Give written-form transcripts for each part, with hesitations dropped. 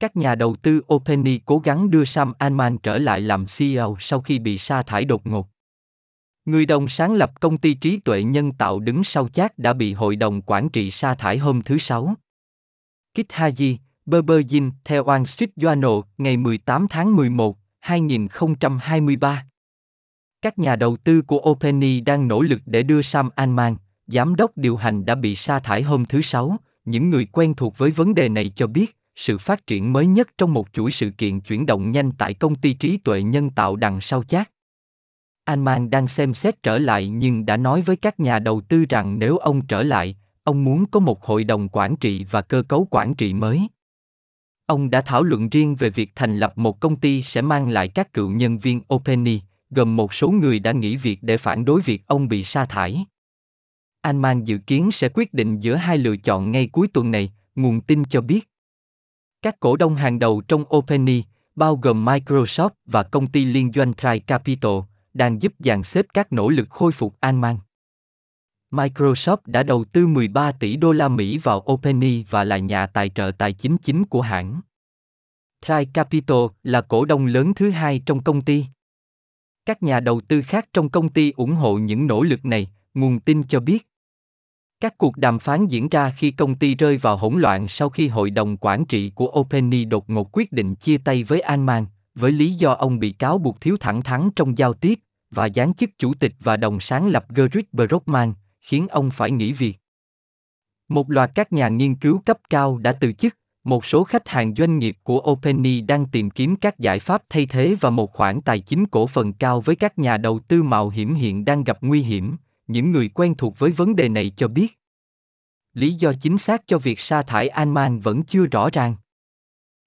Các nhà đầu tư OpenAI cố gắng đưa Sam Altman trở lại làm CEO sau khi bị sa thải đột ngột. Người đồng sáng lập công ty trí tuệ nhân tạo đứng sau Chat đã bị hội đồng quản trị sa thải hôm thứ Sáu. Keach Hagey, Berber Jin, theo Wall Street Journal, ngày 18 tháng 11, 2023. Các nhà đầu tư của OpenAI đang nỗ lực để đưa Sam Altman, giám đốc điều hành đã bị sa thải hôm thứ Sáu. Những người quen thuộc với vấn đề này cho biết, sự phát triển mới nhất trong một chuỗi sự kiện chuyển động nhanh tại công ty trí tuệ nhân tạo đằng sau Chat. Altman đang xem xét trở lại nhưng đã nói với các nhà đầu tư rằng nếu ông trở lại, ông muốn có một hội đồng quản trị và cơ cấu quản trị mới. Ông đã thảo luận riêng về việc thành lập một công ty sẽ mang lại các cựu nhân viên OpenAI, gồm một số người đã nghỉ việc để phản đối việc ông bị sa thải. Altman dự kiến sẽ quyết định giữa hai lựa chọn ngay cuối tuần này, nguồn tin cho biết. Các cổ đông hàng đầu trong OpenAI, bao gồm Microsoft và công ty liên doanh Thrive Capital, đang giúp dàn xếp các nỗ lực khôi phục Altman. Microsoft đã đầu tư 13 tỷ đô la Mỹ vào OpenAI và là nhà tài trợ tài chính chính của hãng. Thrive Capital là cổ đông lớn thứ hai trong công ty. Các nhà đầu tư khác trong công ty ủng hộ những nỗ lực này, nguồn tin cho biết. Các cuộc đàm phán diễn ra khi công ty rơi vào hỗn loạn sau khi hội đồng quản trị của OpenAI đột ngột quyết định chia tay với Altman, với lý do ông bị cáo buộc thiếu thẳng thắn trong giao tiếp và giáng chức chủ tịch và đồng sáng lập Greg Brockman, khiến ông phải nghỉ việc. Một loạt các nhà nghiên cứu cấp cao đã từ chức, một số khách hàng doanh nghiệp của OpenAI đang tìm kiếm các giải pháp thay thế và một khoản tài chính cổ phần cao với các nhà đầu tư mạo hiểm hiện đang gặp nguy hiểm, những người quen thuộc với vấn đề này cho biết. Lý do chính xác cho việc sa thải Altman vẫn chưa rõ ràng.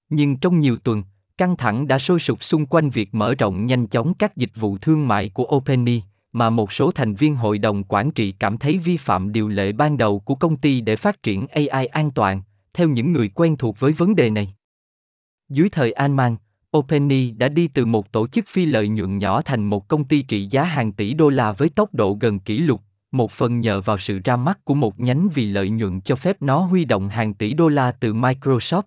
Nhưng trong nhiều tuần, căng thẳng đã sôi sục xung quanh việc mở rộng nhanh chóng các dịch vụ thương mại của OpenAI, mà một số thành viên hội đồng quản trị cảm thấy vi phạm điều lệ ban đầu của công ty để phát triển AI an toàn, theo những người quen thuộc với vấn đề này. Dưới thời Altman, OpenAI đã đi từ một tổ chức phi lợi nhuận nhỏ thành một công ty trị giá hàng tỷ đô la với tốc độ gần kỷ lục, một phần nhờ vào sự ra mắt của một nhánh vì lợi nhuận cho phép nó huy động hàng tỷ đô la từ Microsoft.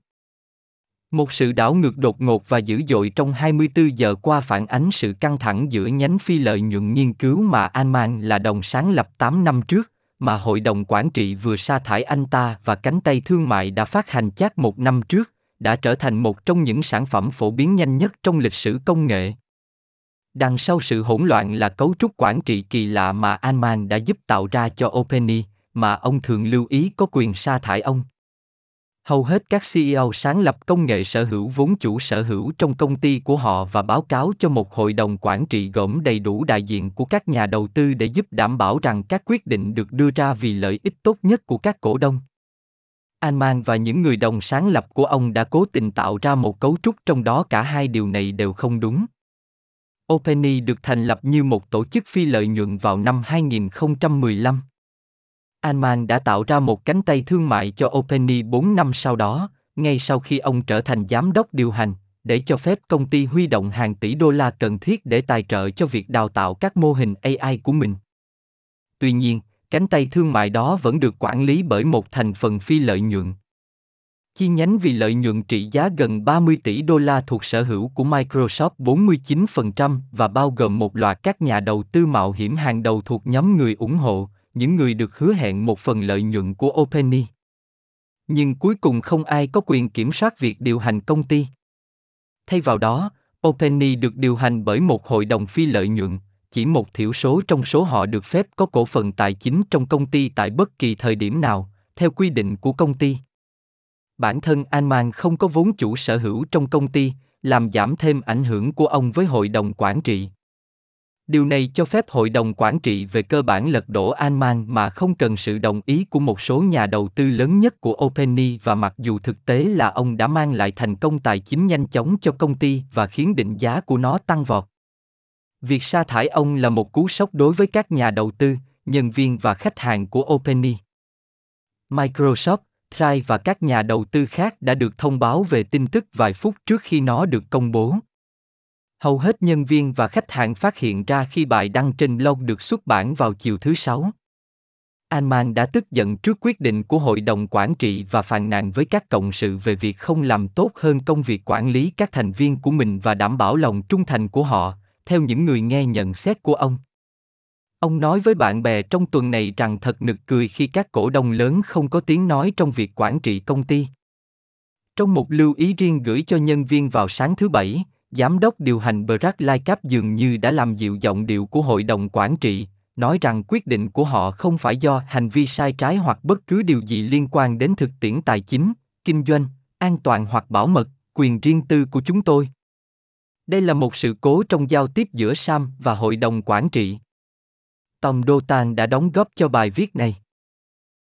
Một sự đảo ngược đột ngột và dữ dội trong 24 giờ qua phản ánh sự căng thẳng giữa nhánh phi lợi nhuận nghiên cứu mà Altman là đồng sáng lập 8 năm trước, mà hội đồng quản trị vừa sa thải anh ta, và cánh tay thương mại đã phát hành Chat một năm trước, đã trở thành một trong những sản phẩm phổ biến nhanh nhất trong lịch sử công nghệ. Đằng sau sự hỗn loạn là cấu trúc quản trị kỳ lạ mà Altman đã giúp tạo ra cho OpenAI, mà ông thường lưu ý có quyền sa thải ông. Hầu hết các CEO sáng lập công nghệ sở hữu vốn chủ sở hữu trong công ty của họ và báo cáo cho một hội đồng quản trị gồm đầy đủ đại diện của các nhà đầu tư để giúp đảm bảo rằng các quyết định được đưa ra vì lợi ích tốt nhất của các cổ đông. Altman và những người đồng sáng lập của ông đã cố tình tạo ra một cấu trúc trong đó cả hai điều này đều không đúng. OpenAI được thành lập như một tổ chức phi lợi nhuận vào năm 2015. Altman đã tạo ra một cánh tay thương mại cho OpenAI 4 năm sau đó, ngay sau khi ông trở thành giám đốc điều hành, để cho phép công ty huy động hàng tỷ đô la cần thiết để tài trợ cho việc đào tạo các mô hình AI của mình. Tuy nhiên, cánh tay thương mại đó vẫn được quản lý bởi một thành phần phi lợi nhuận. Chi nhánh vì lợi nhuận trị giá gần 30 tỷ đô la thuộc sở hữu của Microsoft 49% và bao gồm một loạt các nhà đầu tư mạo hiểm hàng đầu thuộc nhóm người ủng hộ, những người được hứa hẹn một phần lợi nhuận của OpenAI. Nhưng cuối cùng không ai có quyền kiểm soát việc điều hành công ty. Thay vào đó, OpenAI được điều hành bởi một hội đồng phi lợi nhuận, chỉ một thiểu số trong số họ được phép có cổ phần tài chính trong công ty tại bất kỳ thời điểm nào, theo quy định của công ty. Bản thân Altman không có vốn chủ sở hữu trong công ty, làm giảm thêm ảnh hưởng của ông với hội đồng quản trị. Điều này cho phép hội đồng quản trị về cơ bản lật đổ Altman mà không cần sự đồng ý của một số nhà đầu tư lớn nhất của OpenAI, và mặc dù thực tế là ông đã mang lại thành công tài chính nhanh chóng cho công ty và khiến định giá của nó tăng vọt. Việc sa thải ông là một cú sốc đối với các nhà đầu tư, nhân viên và khách hàng của OpenAI. Microsoft, Thrive và các nhà đầu tư khác đã được thông báo về tin tức vài phút trước khi nó được công bố. Hầu hết nhân viên và khách hàng phát hiện ra khi bài đăng trên blog được xuất bản vào chiều thứ Sáu. Altman đã tức giận trước quyết định của hội đồng quản trị và phàn nàn với các cộng sự về việc không làm tốt hơn công việc quản lý các thành viên của mình và đảm bảo lòng trung thành của họ, theo những người nghe nhận xét của ông. Ông nói với bạn bè trong tuần này rằng thật nực cười khi các cổ đông lớn không có tiếng nói trong việc quản trị công ty. Trong một lưu ý riêng gửi cho nhân viên vào sáng thứ Bảy, Giám đốc điều hành Brad Lightcap dường như đã làm dịu giọng điệu của hội đồng quản trị, nói rằng quyết định của họ không phải do hành vi sai trái hoặc bất cứ điều gì liên quan đến thực tiễn tài chính, kinh doanh, an toàn hoặc bảo mật, quyền riêng tư của chúng tôi. Đây là một sự cố trong giao tiếp giữa Sam và hội đồng quản trị. Tom Dotan đã đóng góp cho bài viết này.